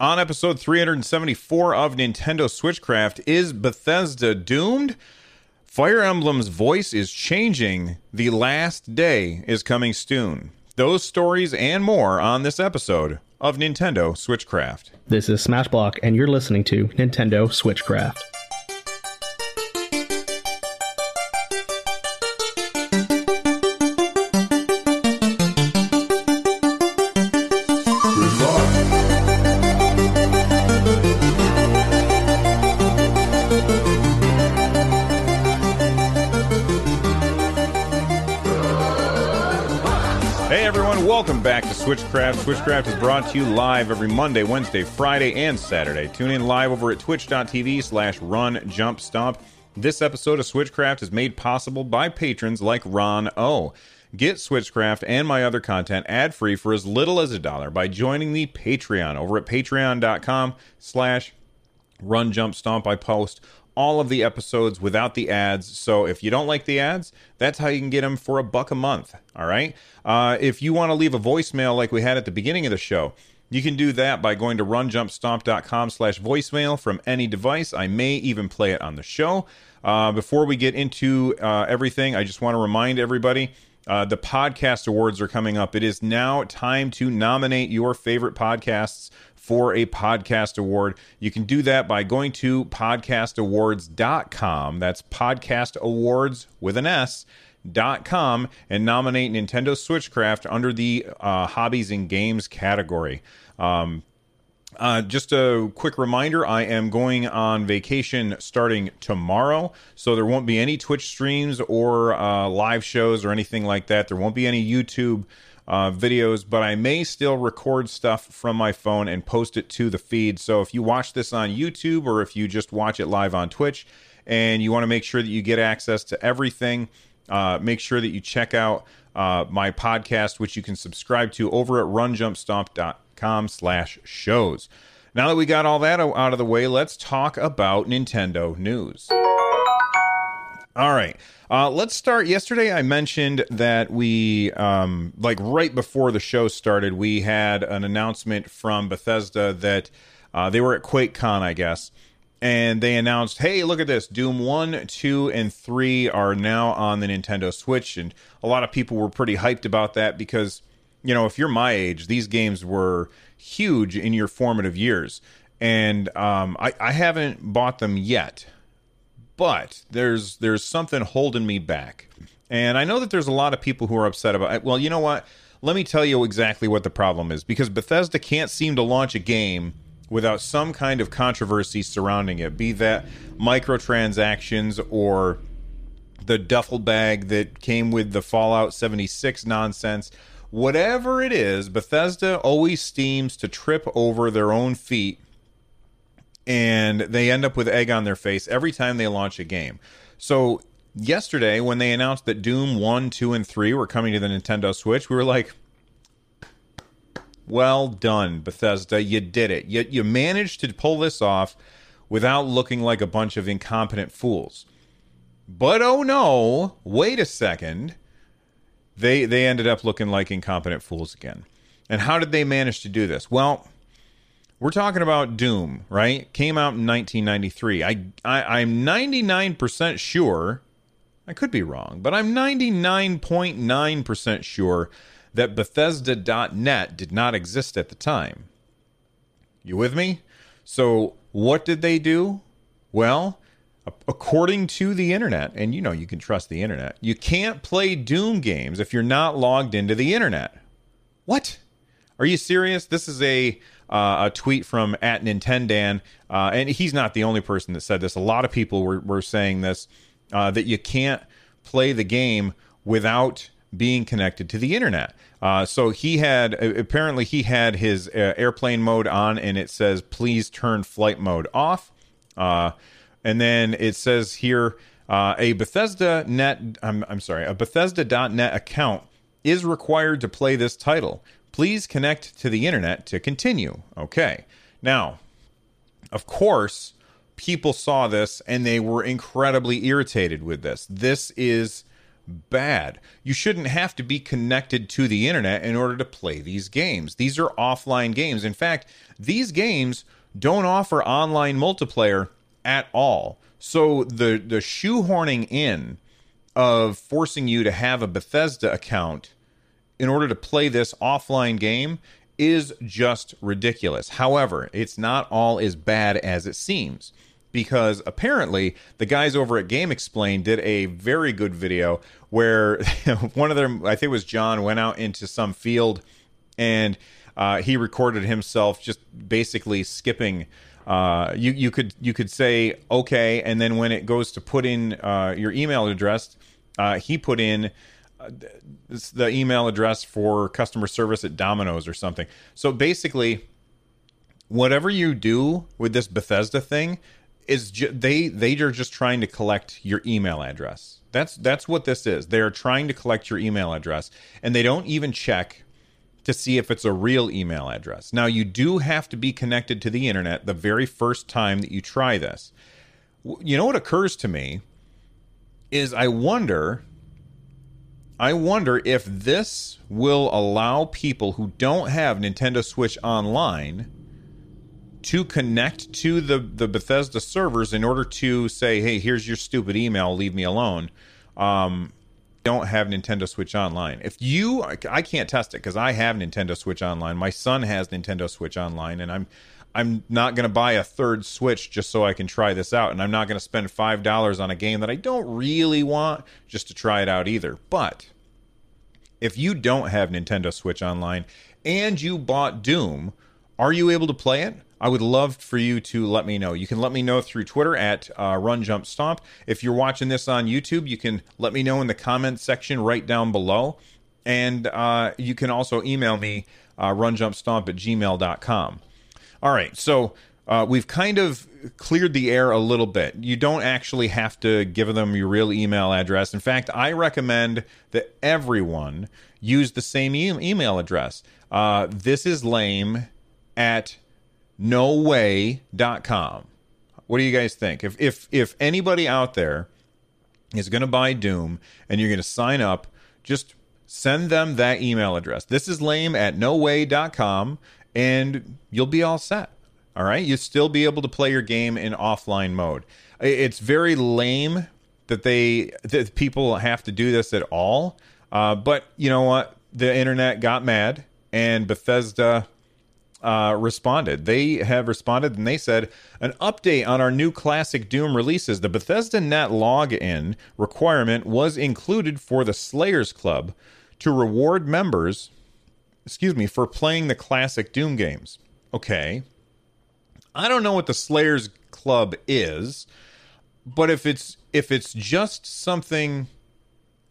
On episode 374 of Nintendo Switchcraft, is Bethesda doomed? Fire Emblem's voice is changing. The last day is coming soon. Those stories and more on this episode of Nintendo Switchcraft. This is Smashblock, and you're listening to Nintendo Switchcraft. Switchcraft. Switchcraft is brought to you live every Monday, Wednesday, Friday, and Saturday. Tune in live over at twitch.tv/runjumpstomp. This episode of Switchcraft is made possible by patrons like Ron O. Get Switchcraft and my other content ad-free for as little as $1 by joining the Patreon over at patreon.com/runjumpstomp. I post all of the episodes without the ads, so if you don't like the ads, that's how you can get them for $1 a month. All right, if you want to leave a voicemail like we had at the beginning of the show, you can do that by going to runjumpstomp.com/voicemail from any device. I may even play it on the show. Before we get into everything, I just want to remind everybody, the podcast awards are coming up. It is now time to nominate your favorite podcasts for a podcast award. You can do that by going to podcastawards.com. That's podcastawards.com, and nominate Nintendo Switchcraft under the hobbies and games category. Just a quick reminder, I am going on vacation starting tomorrow, so there won't be any Twitch streams or live shows or anything like that. There won't be any YouTube videos, but I may still record stuff from my phone and post it to the feed. So if you watch this on YouTube or if you just watch it live on Twitch and you want to make sure that you get access to everything, make sure that you check out my podcast, which you can subscribe to over at runjumpstomp.com/shows. Now that we got all that out of the way, let's talk about Nintendo news. All right, let's start. Yesterday, I mentioned that we, like right before the show started, we had an announcement from Bethesda that they were at QuakeCon, I guess, and they announced, hey, look at this, Doom 1, 2, and 3 are now on the Nintendo Switch, and a lot of people were pretty hyped about that because, you know, if you're my age, these games were huge in your formative years, and I haven't bought them yet. But there's something holding me back. And I know that there's a lot of people who are upset about it. Well, you know what? Let me tell you exactly what the problem is. Because Bethesda can't seem to launch a game without some kind of controversy surrounding it. Be that microtransactions or the duffel bag that came with the Fallout 76 nonsense. Whatever it is, Bethesda always seems to trip over their own feet. And they end up with egg on their face every time they launch a game. So yesterday, when they announced that Doom 1, 2, and 3 were coming to the Nintendo Switch, we were like, well done, Bethesda. You did it. You managed to pull this off without looking like a bunch of incompetent fools. But oh no, wait a second. They ended up looking like incompetent fools again. And how did they manage to do this? Well, we're talking about Doom, right? Came out in 1993. I'm 99% sure, I could be wrong, but I'm 99.9% sure that Bethesda.net did not exist at the time. You with me? So what did they do? Well, according to the internet, and you know you can trust the internet, you can't play Doom games if you're not logged into the internet. What? Are you serious? This is a tweet from @Nintendan, and he's not the only person that said this. A lot of people were saying this, that you can't play the game without being connected to the internet. So he had his airplane mode on, and it says, please turn flight mode off. And then it says here, a Bethesda.net account is required to play this title. Please connect to the internet to continue. Okay. Now, of course, people saw this and they were incredibly irritated with this. This is bad. You shouldn't have to be connected to the internet in order to play these games. These are offline games. In fact, these games don't offer online multiplayer at all. So the shoehorning in of forcing you to have a Bethesda account in order to play this offline game is just ridiculous. However, it's not all as bad as it seems, because apparently the guys over at Game Explain did a very good video where one of them, I think it was John, went out into some field and he recorded himself just basically skipping. You could say okay, and then when it goes to put in your email address, he put in the email address for customer service at Domino's or something. So basically, whatever you do with this Bethesda thing, is they are just trying to collect your email address. That's what this is. They're trying to collect your email address, and they don't even check to see if it's a real email address. Now, you do have to be connected to the internet the very first time that you try this. You know what occurs to me is I wonder if this will allow people who don't have Nintendo Switch Online to connect to the Bethesda servers in order to say, hey, here's your stupid email, leave me alone. Don't have Nintendo Switch Online. I can't test it because I have Nintendo Switch Online. My son has Nintendo Switch Online, and I'm not going to buy a third Switch just so I can try this out, and I'm not going to spend $5 on a game that I don't really want just to try it out either. But if you don't have Nintendo Switch Online and you bought Doom, are you able to play it? I would love for you to let me know. You can let me know through Twitter at Run Jump Stomp. If you're watching this on YouTube, you can let me know in the comment section right down below. And you can also email me, runjumpstomp@gmail.com. All right, so we've kind of cleared the air a little bit. You don't actually have to give them your real email address. In fact, I recommend that everyone use the same email address. This is lame at noway.com. What do you guys think? If anybody out there is going to buy Doom and you're going to sign up, just send them that email address. This is lame at noway.com, and you'll be all set. All right? You'll still be able to play your game in offline mode. It's very lame that that people have to do this at all. But you know what? The internet got mad, and Bethesda responded. They have responded, and they said, an update on our new classic Doom releases. The Bethesda.net login requirement was included for the Slayers Club to reward members, for playing the classic Doom games. Okay. I don't know what the Slayers Club is, but if it's just something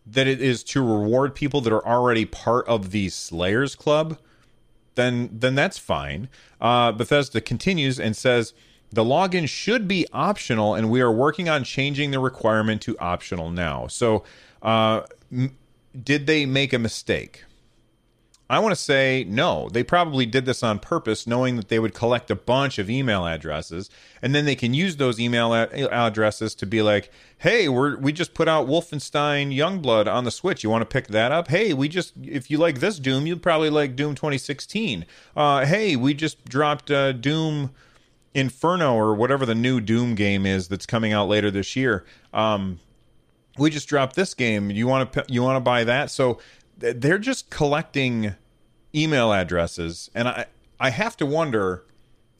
that it is to reward people that are already part of the Slayers Club, then that's fine. Bethesda continues and says, the login should be optional, and we are working on changing the requirement to optional now. So did they make a mistake? I want to say no. They probably did this on purpose, knowing that they would collect a bunch of email addresses, and then they can use those email addresses to be like, hey, we just put out Wolfenstein Youngblood on the Switch. You want to pick that up? Hey, if you like this Doom, you'd probably like Doom 2016. Hey, we just dropped Doom Inferno, or whatever the new Doom game is that's coming out later this year. We just dropped this game. You want to buy that? So they're just collecting email addresses, and I have to wonder,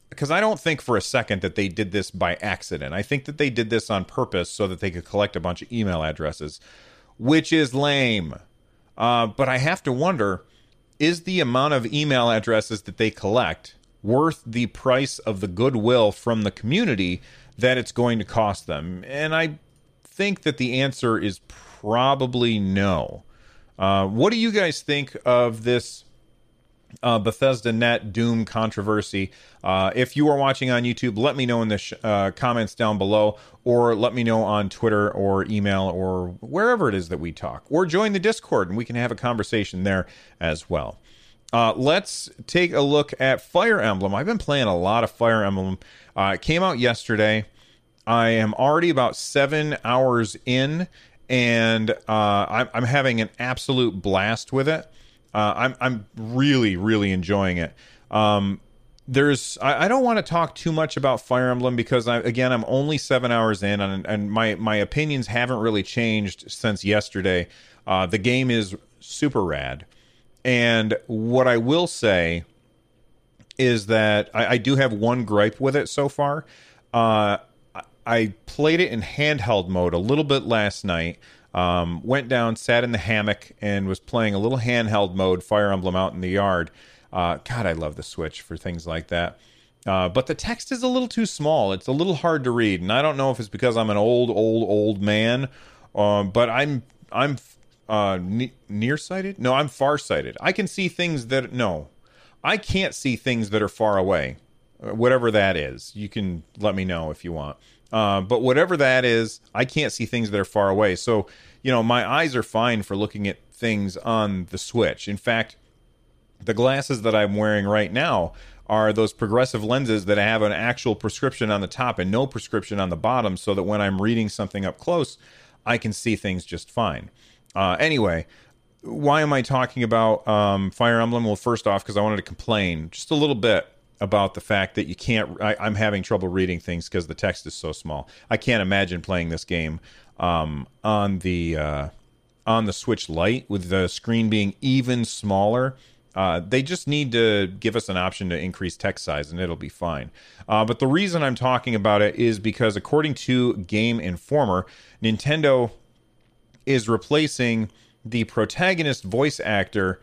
because I don't think for a second that they did this by accident. I think that they did this on purpose so that they could collect a bunch of email addresses, which is lame. But I have to wonder, is the amount of email addresses that they collect worth the price of the goodwill from the community that it's going to cost them? And I think that the answer is probably no. What do you guys think of this Bethesda.net Doom controversy? If you are watching on YouTube, let me know in the comments down below, or let me know on Twitter or email or wherever it is that we talk, or join the Discord and we can have a conversation there as well. Let's take a look at Fire Emblem. I've been playing a lot of Fire Emblem. It came out yesterday. I am already about 7 hours in. and I'm having an absolute blast with it. I'm really, really enjoying it. I don't want to talk too much about Fire Emblem because, I'm only 7 hours in, and my opinions haven't really changed since yesterday. The game is super rad. And what I will say is that I do have one gripe with it so far. I played it in handheld mode a little bit last night. Went down, sat in the hammock, and was playing a little handheld mode Fire Emblem out in the yard. God, I love the Switch for things like that. But the text is a little too small. It's a little hard to read, and I don't know if it's because I'm an old man, but I'm nearsighted? No, I'm farsighted. I can see things that... No, I can't see things that are far away. Whatever that is. You can let me know if you want. But whatever that is, I can't see things that are far away. So, you know, my eyes are fine for looking at things on the Switch. In fact, the glasses that I'm wearing right now are those progressive lenses that have an actual prescription on the top and no prescription on the bottom, so that when I'm reading something up close, I can see things just fine. Anyway, why am I talking about Fire Emblem? Well, first off, because I wanted to complain just a little bit about the fact that you can't... I'm having trouble reading things because the text is so small. I can't imagine playing this game on the Switch Lite with the screen being even smaller. They just need to give us an option to increase text size, and it'll be fine. But the reason I'm talking about it is because, according to Game Informer, Nintendo is replacing the protagonist voice actor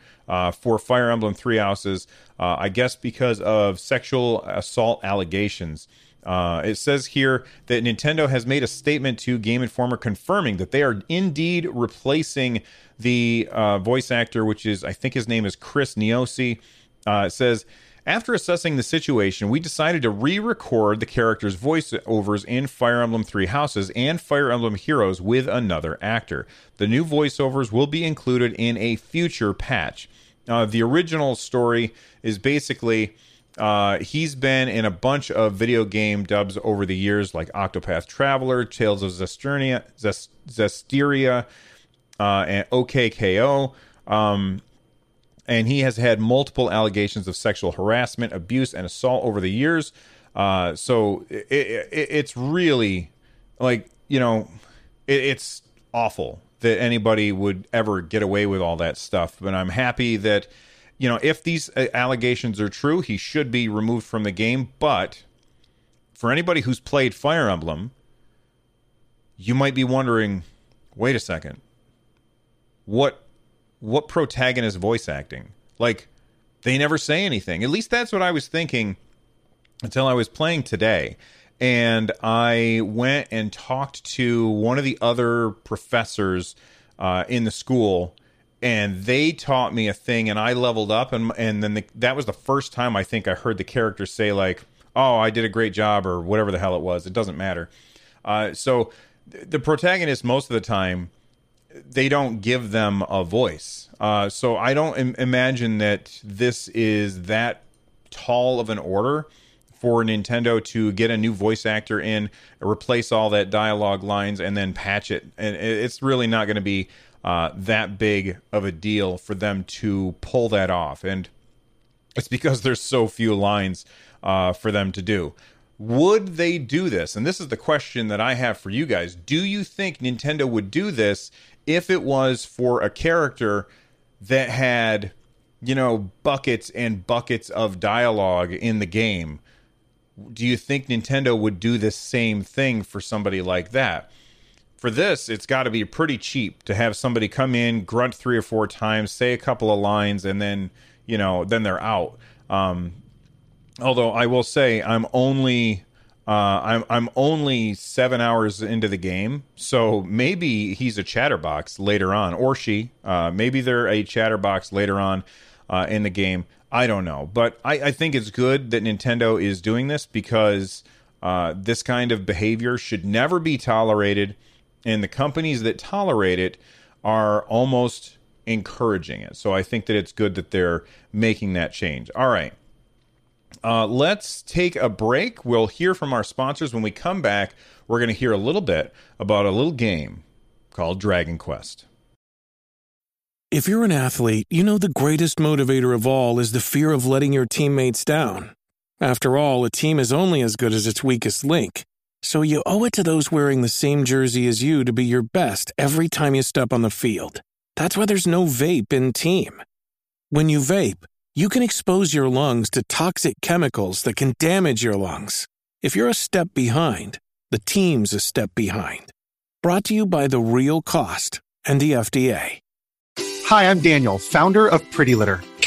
for Fire Emblem Three Houses, I guess because of sexual assault allegations. It says here that Nintendo has made a statement to Game Informer confirming that they are indeed replacing the voice actor, which is, I think his name is Chris Niosi. It says, after assessing the situation, we decided to re-record the character's voiceovers in Fire Emblem Three Houses and Fire Emblem Heroes with another actor. The new voiceovers will be included in a future patch. The original story is basically he's been in a bunch of video game dubs over the years, like Octopath Traveler, Tales of Zestiria, and OKKO. And he has had multiple allegations of sexual harassment, abuse, and assault over the years. So it's really, like, you know, it's awful that anybody would ever get away with all that stuff. But I'm happy that, you know, if these allegations are true, he should be removed from the game. But for anybody who's played Fire Emblem, you might be wondering, wait a second, what protagonist voice acting? Like, they never say anything. At least that's what I was thinking until I was playing today. And I went and talked to one of the other professors in the school, and they taught me a thing, and I leveled up, and then that was the first time I think I heard the character say, like, oh, I did a great job, or whatever the hell it was. It doesn't matter. So the protagonist, most of the time, they don't give them a voice. So I don't imagine that this is that tall of an order for Nintendo to get a new voice actor in, replace all that dialogue lines, and then patch it. And it's really not going to be that big of a deal for them to pull that off. And it's because there's so few lines for them to do. Would they do this? And this is the question that I have for you guys. Do you think Nintendo would do this if it was for a character that had, you know, buckets and buckets of dialogue in the game? Do you think Nintendo would do the same thing for somebody like that? For this, it's got to be pretty cheap to have somebody come in, grunt 3 or 4 times, say a couple of lines, and then, you know, then they're out. Although I will say I'm only 7 hours into the game, so maybe he's a chatterbox later on, or she. Maybe they're a chatterbox later on in the game. I don't know, but I think it's good that Nintendo is doing this because this kind of behavior should never be tolerated, and the companies that tolerate it are almost encouraging it. So I think that it's good that they're making that change. All right. Let's take a break. We'll hear from our sponsors. When we come back, we're going to hear a little bit about a little game called Dragon Quest. If you're an athlete, you know the greatest motivator of all is the fear of letting your teammates down. After all, a team is only as good as its weakest link, so you owe it to those wearing the same jersey as you to be your best every time you step on the field. That's why there's no vape in team. When you vape, you can expose your lungs to toxic chemicals that can damage your lungs. If you're a step behind, the team's a step behind. Brought to you by The Real Cost and the FDA. Hi, I'm Daniel, founder of Pretty Litter.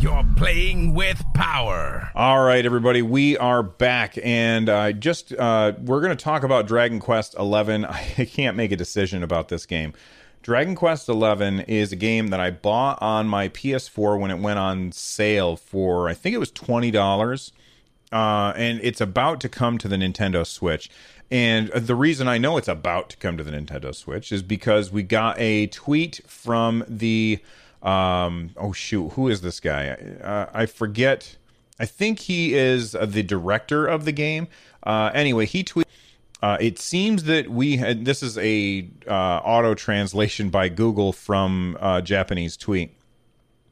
You're playing with power. All right, everybody, we are back, and we're going to talk about Dragon Quest XI. I can't make a decision about this game. Dragon Quest XI is a game that I bought on my PS4 when it went on sale for, I think it was $20, and it's about to come to the Nintendo Switch. And the reason I know it's about to come to the Nintendo Switch is because we got a tweet from the... who is this guy? I forget. I think he is the director of the game. Anyway, he tweeted, it seems that we had, this is a auto translation by Google from Japanese tweet,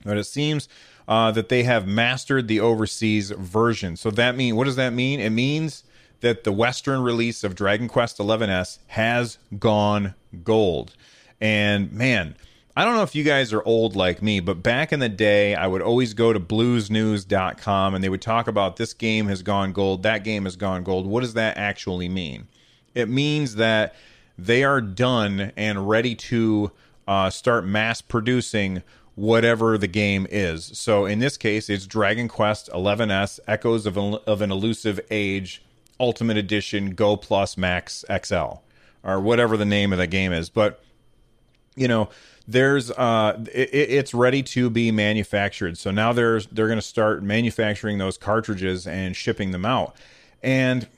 but it seems that they have mastered the overseas version. So that mean, what does that mean? It means that the Western release of Dragon Quest XI S has gone gold. And man, I don't know if you guys are old like me, but back in the day, I would always go to bluesnews.com and they would talk about this game has gone gold, that game has gone gold. What does that actually mean? It means that they are done and ready to start mass producing whatever the game is. So in this case, it's Dragon Quest XI S, Echoes of an Elusive Age, Ultimate Edition, Go Plus Max XL, or whatever the name of the game is. But, you know... There's it's ready to be manufactured. So now they're going to start manufacturing those cartridges and shipping them out. And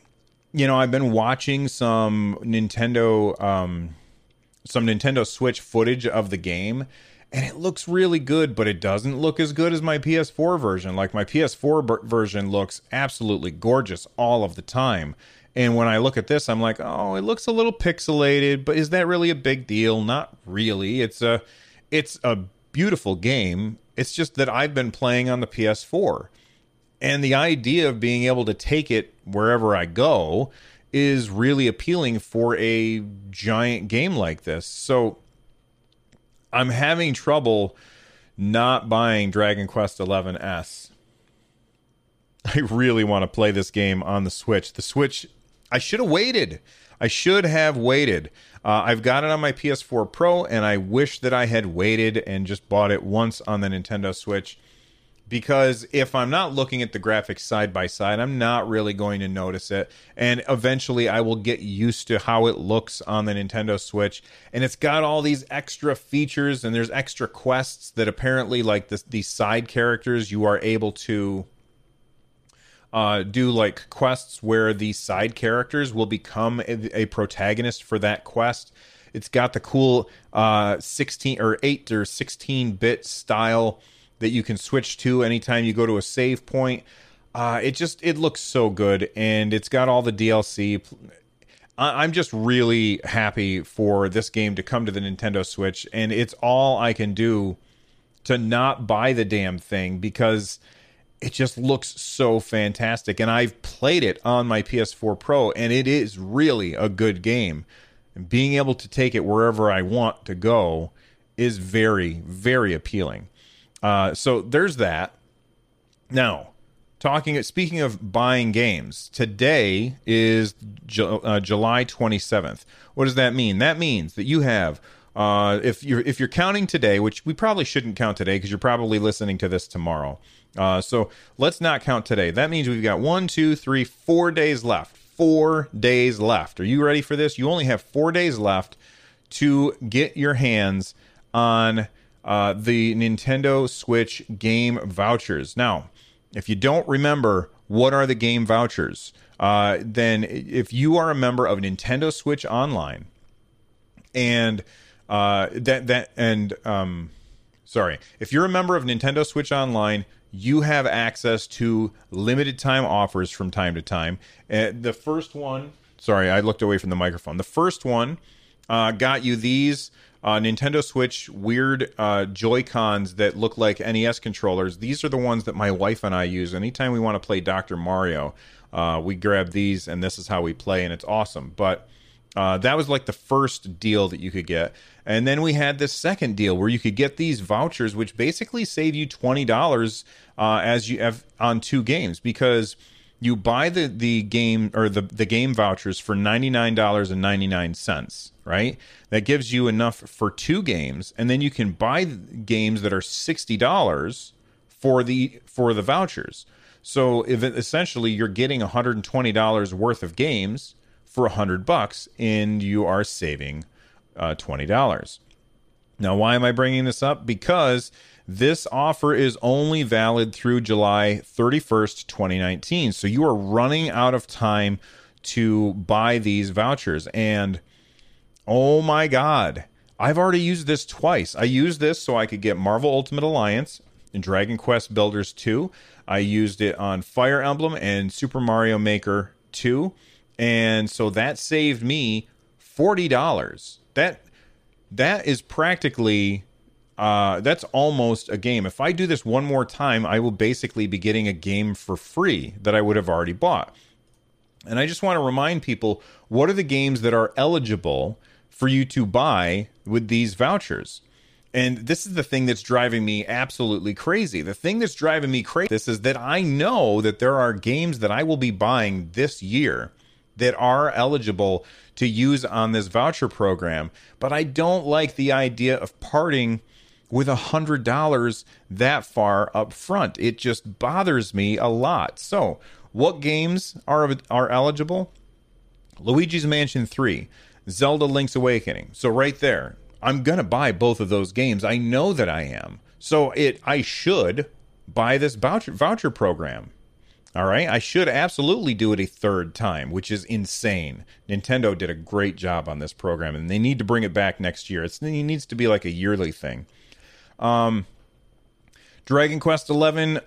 you know, I've been watching some Nintendo Switch footage of the game, and it looks really good, but it doesn't look as good as my PS4 version. Like my PS4 version looks absolutely gorgeous all of the time. And when I look at this, I'm like, oh, it looks a little pixelated, but is that really a big deal? Not really. It's a beautiful game. It's just that I've been playing on the PS4. And the idea of being able to take it wherever I go is really appealing for a giant game like this. So I'm having trouble not buying Dragon Quest XI S. I really want to play this game on the Switch. The Switch... I should have waited. I should have waited. I've got it on my PS4 Pro, and I wish that I had waited and just bought it once on the Nintendo Switch. Because if I'm not looking at the graphics side by side, I'm not really going to notice it. And eventually I will get used to how it looks on the Nintendo Switch. And it's got all these extra features, and there's extra quests that apparently, like these side characters, you are able to... do like quests where the side characters will become a protagonist for that quest. It's got the cool 16 or 8 or 16-bit style that you can switch to anytime you go to a save point. It looks so good, and it's got all the DLC. I'm just really happy for this game to come to the Nintendo Switch, and it's all I can do to not buy the damn thing because... it just looks so fantastic. And I've played it on my PS4 Pro, and it is really a good game. And being able to take it wherever I want to go is very, very appealing. So there's that. Now, speaking of buying games, today is July 27th. What does that mean? That means that you have... if you're counting today, which we probably shouldn't count today because you're probably listening to this tomorrow. So let's not count today. That means we've got 4 days left. 4 days left. Are you ready for this? You only have 4 days left to get your hands on the Nintendo Switch game vouchers. Now, if you don't remember what are the game vouchers, then if you are a member of Nintendo Switch Online and if you're a member of Nintendo Switch Online, you have access to limited time offers from time to time. The first one, sorry, I looked away from the microphone. The first one got you these Nintendo Switch weird Joy-Cons that look like NES controllers. These are the ones that my wife and I use. Anytime we want to play Dr. Mario, we grab these, and this is how we play, and it's awesome. But that was like the first deal that you could get. And then we had this second deal where you could get these vouchers, which basically save you $20 as you have on two games, because you buy the game or the game vouchers for $99.99, right? That gives you enough for two games, and then you can buy games that are $60 for the vouchers. So if essentially you're getting $120 worth of games for $100, and you are saving $20. Now, why am I bringing this up? Because this offer is only valid through July 31st, 2019. So you are running out of time to buy these vouchers. And oh my God, I've already used this twice. I used this so I could get Marvel Ultimate Alliance and Dragon Quest Builders 2. I used it on Fire Emblem and Super Mario Maker 2. And so that saved me $40. That is practically, that's almost a game. If I do this one more time, I will basically be getting a game for free that I would have already bought. And I just want to remind people, what are the games that are eligible for you to buy with these vouchers? And this is the thing that's driving me absolutely crazy. The thing that's driving me crazy, this is that I know that there are games that I will be buying this year that are eligible to use on this voucher program, but I don't like the idea of parting with $100 that far up front. It just bothers me a lot. So what games are eligible? Luigi's Mansion 3, Zelda Link's Awakening. So right there, I'm going to buy both of those games. I know that I am. So I should buy this voucher program. All right, I should absolutely do it a third time, which is insane. Nintendo did a great job on this program, and they need to bring it back next year. It needs to be like a yearly thing. Dragon Quest XI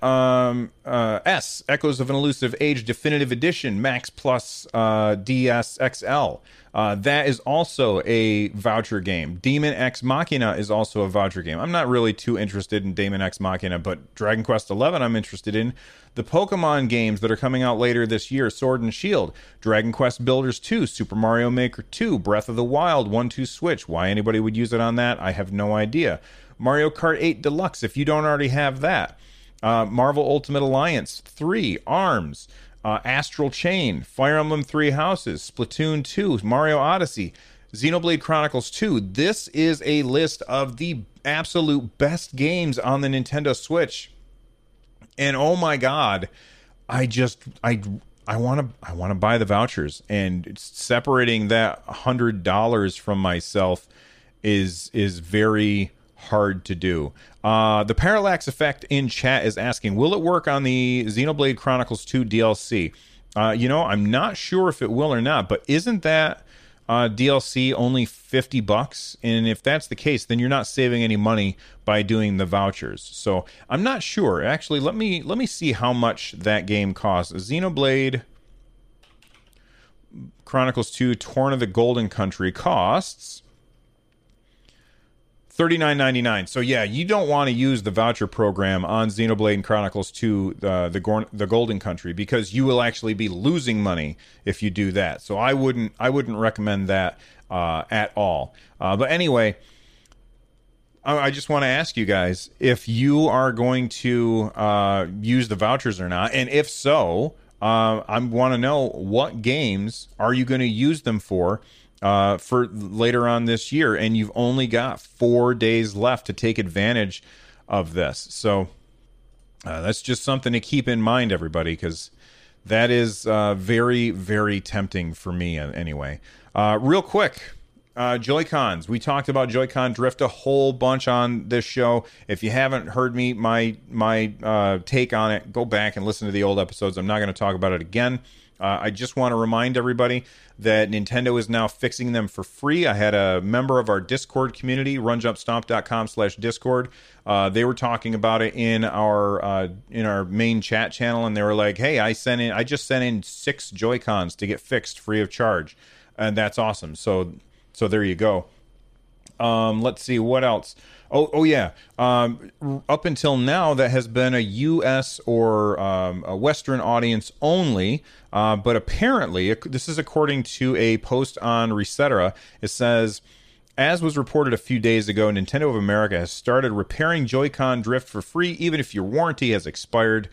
S, Echoes of an Elusive Age Definitive Edition, Max Plus DS XL. That is also a voucher game. Demon X Machina is also a voucher game. I'm not really too interested in Demon X Machina, but Dragon Quest XI I'm interested in. The Pokemon games that are coming out later this year, Sword and Shield, Dragon Quest Builders 2, Super Mario Maker 2, Breath of the Wild, 1-2 Switch. Why anybody would use it on that, I have no idea. Mario Kart 8 Deluxe, if you don't already have that. Marvel Ultimate Alliance 3, ARMS, Astral Chain, Fire Emblem 3 Houses, Splatoon 2, Mario Odyssey, Xenoblade Chronicles 2. This is a list of the absolute best games on the Nintendo Switch. And oh my God, I want to buy the vouchers, and separating that $100 from myself is very hard to do. The Parallax Effect in chat is asking, will it work on the Xenoblade Chronicles 2 DLC? I'm not sure if it will or not, but isn't that DLC only $50? And if that's the case, then you're not saving any money by doing the vouchers. So I'm not sure. Actually, let me see how much that game costs. Xenoblade Chronicles 2 Torn of the Golden Country costs $39.99. So yeah, you don't want to use the voucher program on Xenoblade Chronicles 2 the Golden Country, because you will actually be losing money if you do that. So I wouldn't recommend that at all. But anyway, I just want to ask you guys if you are going to use the vouchers or not, and if so, I want to know what games are you going to use them for later on this year, and you've only got 4 days left to take advantage of this. So that's just something to keep in mind, everybody, because that is very, very tempting for me anyway. Real quick, Joy-Cons. We talked about Joy-Con drift a whole bunch on this show. If you haven't heard me, my take on it, go back and listen to the old episodes. I'm not going to talk about it again. I just want to remind everybody that Nintendo is now fixing them for free. I had a member of our Discord community, runjumpstomp.com/Discord. They were talking about it in our main chat channel, and they were like, "Hey, I just sent in 6 Joy-Cons to get fixed free of charge," and that's awesome. So there you go. Let's see what else. Oh yeah. Up until now, that has been a U.S. or a Western audience only. But apparently, this is according to a post on Resetera. It says, as was reported a few days ago, Nintendo of America has started repairing Joy-Con drift for free, even if your warranty has expired.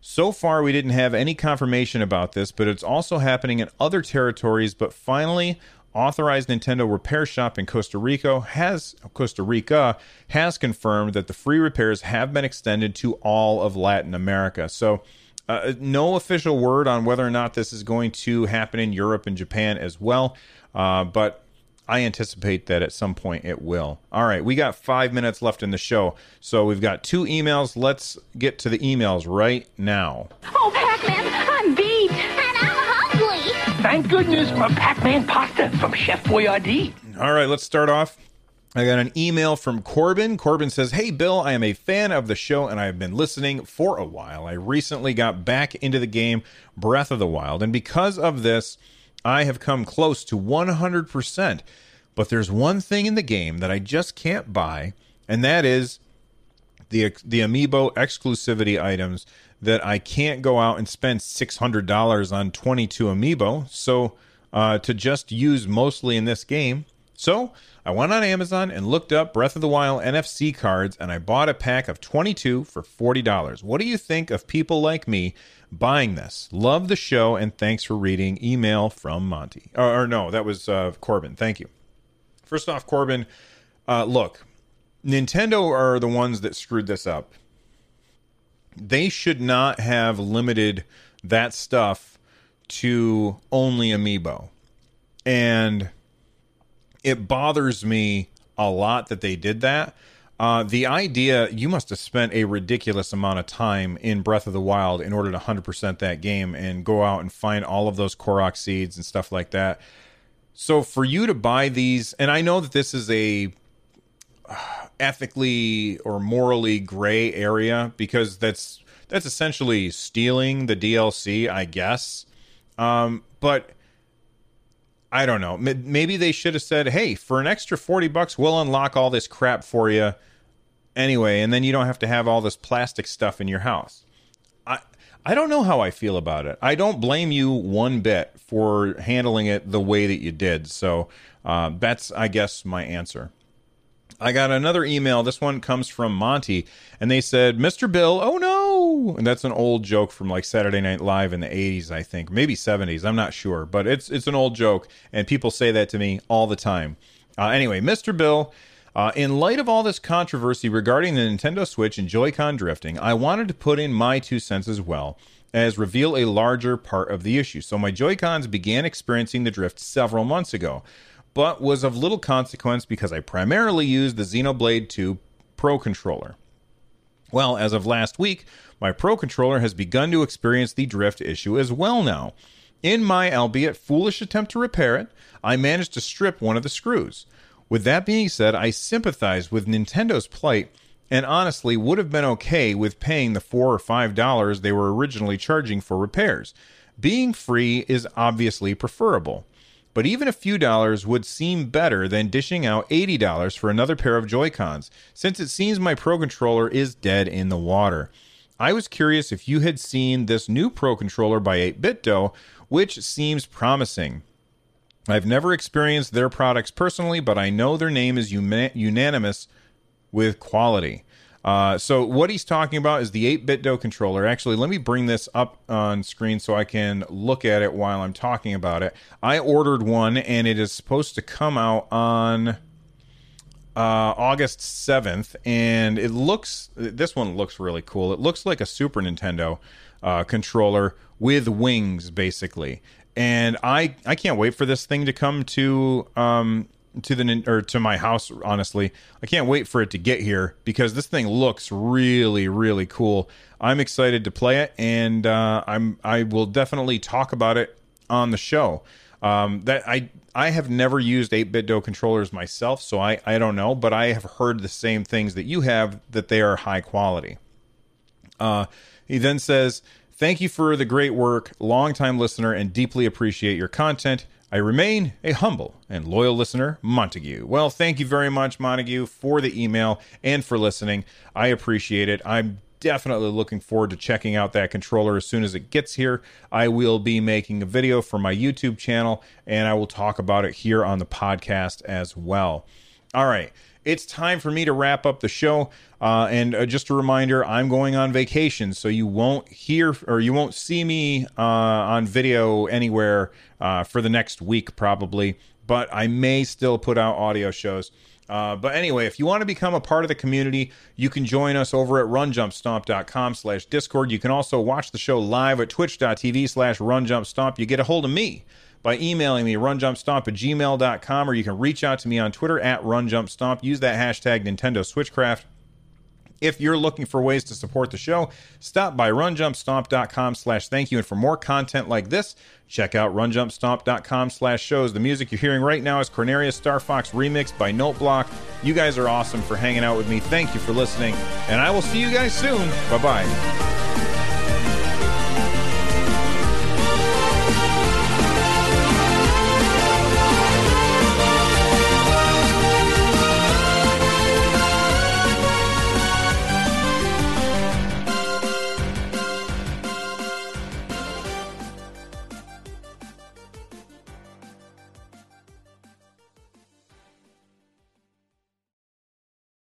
So far, we didn't have any confirmation about this, but it's also happening in other territories. But finally, authorized Nintendo repair shop in Costa Rica has confirmed that the free repairs have been extended to all of Latin America. So no official word on whether or not this is going to happen in Europe and Japan as well. But I anticipate that at some point it will. All right, we got 5 minutes left in the show. So we've got 2 emails. Let's get to the emails right now. Oh, Pac-Man, I'm beat. Thank goodness for Pac-Man pasta from Chef Boyardee. All right, let's start off. I got an email from Corbin. Corbin says, "Hey, Bill, I am a fan of the show, and I have been listening for a while. I recently got back into the game Breath of the Wild, and because of this, I have come close to 100%. But there's one thing in the game that I just can't buy, and that is the Amiibo exclusivity items that I can't go out and spend $600 on 22 Amiibo, so to just use mostly in this game. So I went on Amazon and looked up Breath of the Wild NFC cards, and I bought a pack of 22 for $40. What do you think of people like me buying this? Love the show, and thanks for reading. Email from Monty." That was Corbin. Thank you. First off, Corbin, look, Nintendo are the ones that screwed this up. They should not have limited that stuff to only Amiibo. And it bothers me a lot that they did that. The idea, you must have spent a ridiculous amount of time in Breath of the Wild in order to 100% that game and go out and find all of those Korok seeds and stuff like that. So for you to buy these, and I know that this is a ethically or morally gray area, because that's essentially stealing the DLC, I guess. But I don't know. Maybe they should have said, "Hey, for an extra $40, we'll unlock all this crap for you anyway, and then you don't have to have all this plastic stuff in your house." I don't know how I feel about it. I don't blame you one bit for handling it the way that you did. So that's, I guess, my answer. I got another email. This one comes from Monty, and they said, "Mr. Bill, oh no!" And that's an old joke from like Saturday Night Live in the 80s, I think, maybe 70s. I'm not sure, but it's an old joke, and people say that to me all the time. Anyway, Mr. Bill, in light of all this controversy regarding the Nintendo Switch and Joy-Con drifting, I wanted to put in my 2 cents as well, as reveal a larger part of the issue. So my Joy-Cons began experiencing the drift several months ago, but was of little consequence because I primarily used the Xenoblade 2 Pro Controller. Well, as of last week, my Pro Controller has begun to experience the drift issue as well now. In my, albeit foolish, attempt to repair it, I managed to strip one of the screws. With that being said, I sympathize with Nintendo's plight and honestly would have been okay with paying the $4 or $5 they were originally charging for repairs. Being free is obviously preferable, but even a few dollars would seem better than dishing out $80 for another pair of Joy-Cons, since it seems my Pro Controller is dead in the water. I was curious if you had seen this new Pro Controller by 8BitDo, which seems promising. I've never experienced their products personally, but I know their name is unanimous with quality. So what he's talking about is the 8BitDo controller. Actually, let me bring this up on screen so I can look at it while I'm talking about it. I ordered one, and it is supposed to come out on August 7th, and it looks, this one looks really cool. It looks like a Super Nintendo controller with wings, basically. And I can't wait for this thing to come to my house. Honestly, I can't wait for it to get here because this thing looks really, really cool. I'm excited to play it, and I will definitely talk about it on the show. I have never used 8BitDo controllers myself, so I don't know, but I have heard the same things that you have, that they are high quality. He then says, "Thank you for the great work, longtime listener, and deeply appreciate your content. I remain a humble and loyal listener, Montague." Well, thank you very much, Montague, for the email and for listening. I appreciate it. I'm definitely looking forward to checking out that controller as soon as it gets here. I will be making a video for my YouTube channel, and I will talk about it here on the podcast as well. All right, it's time for me to wrap up the show. And just a reminder, I'm going on vacation, so you won't hear or you won't see me on video anywhere for the next week probably, but I may still put out audio shows. But anyway, if you want to become a part of the community, you can join us over at runjumpstomp.com/discord. You can also watch the show live at twitch.tv/runjumpstomp. You get a hold of me by emailing me, runjumpstomp@gmail.com, or you can reach out to me on Twitter at runjumpstomp. Use that hashtag Nintendo Switchcraft. If you're looking for ways to support the show, stop by runjumpstomp.com/thank you. And for more content like this, check out runjumpstomp.com/shows. The music you're hearing right now is Cornelius Star Fox remixed by Noteblock. You guys are awesome for hanging out with me. Thank you for listening, and I will see you guys soon. Bye-bye.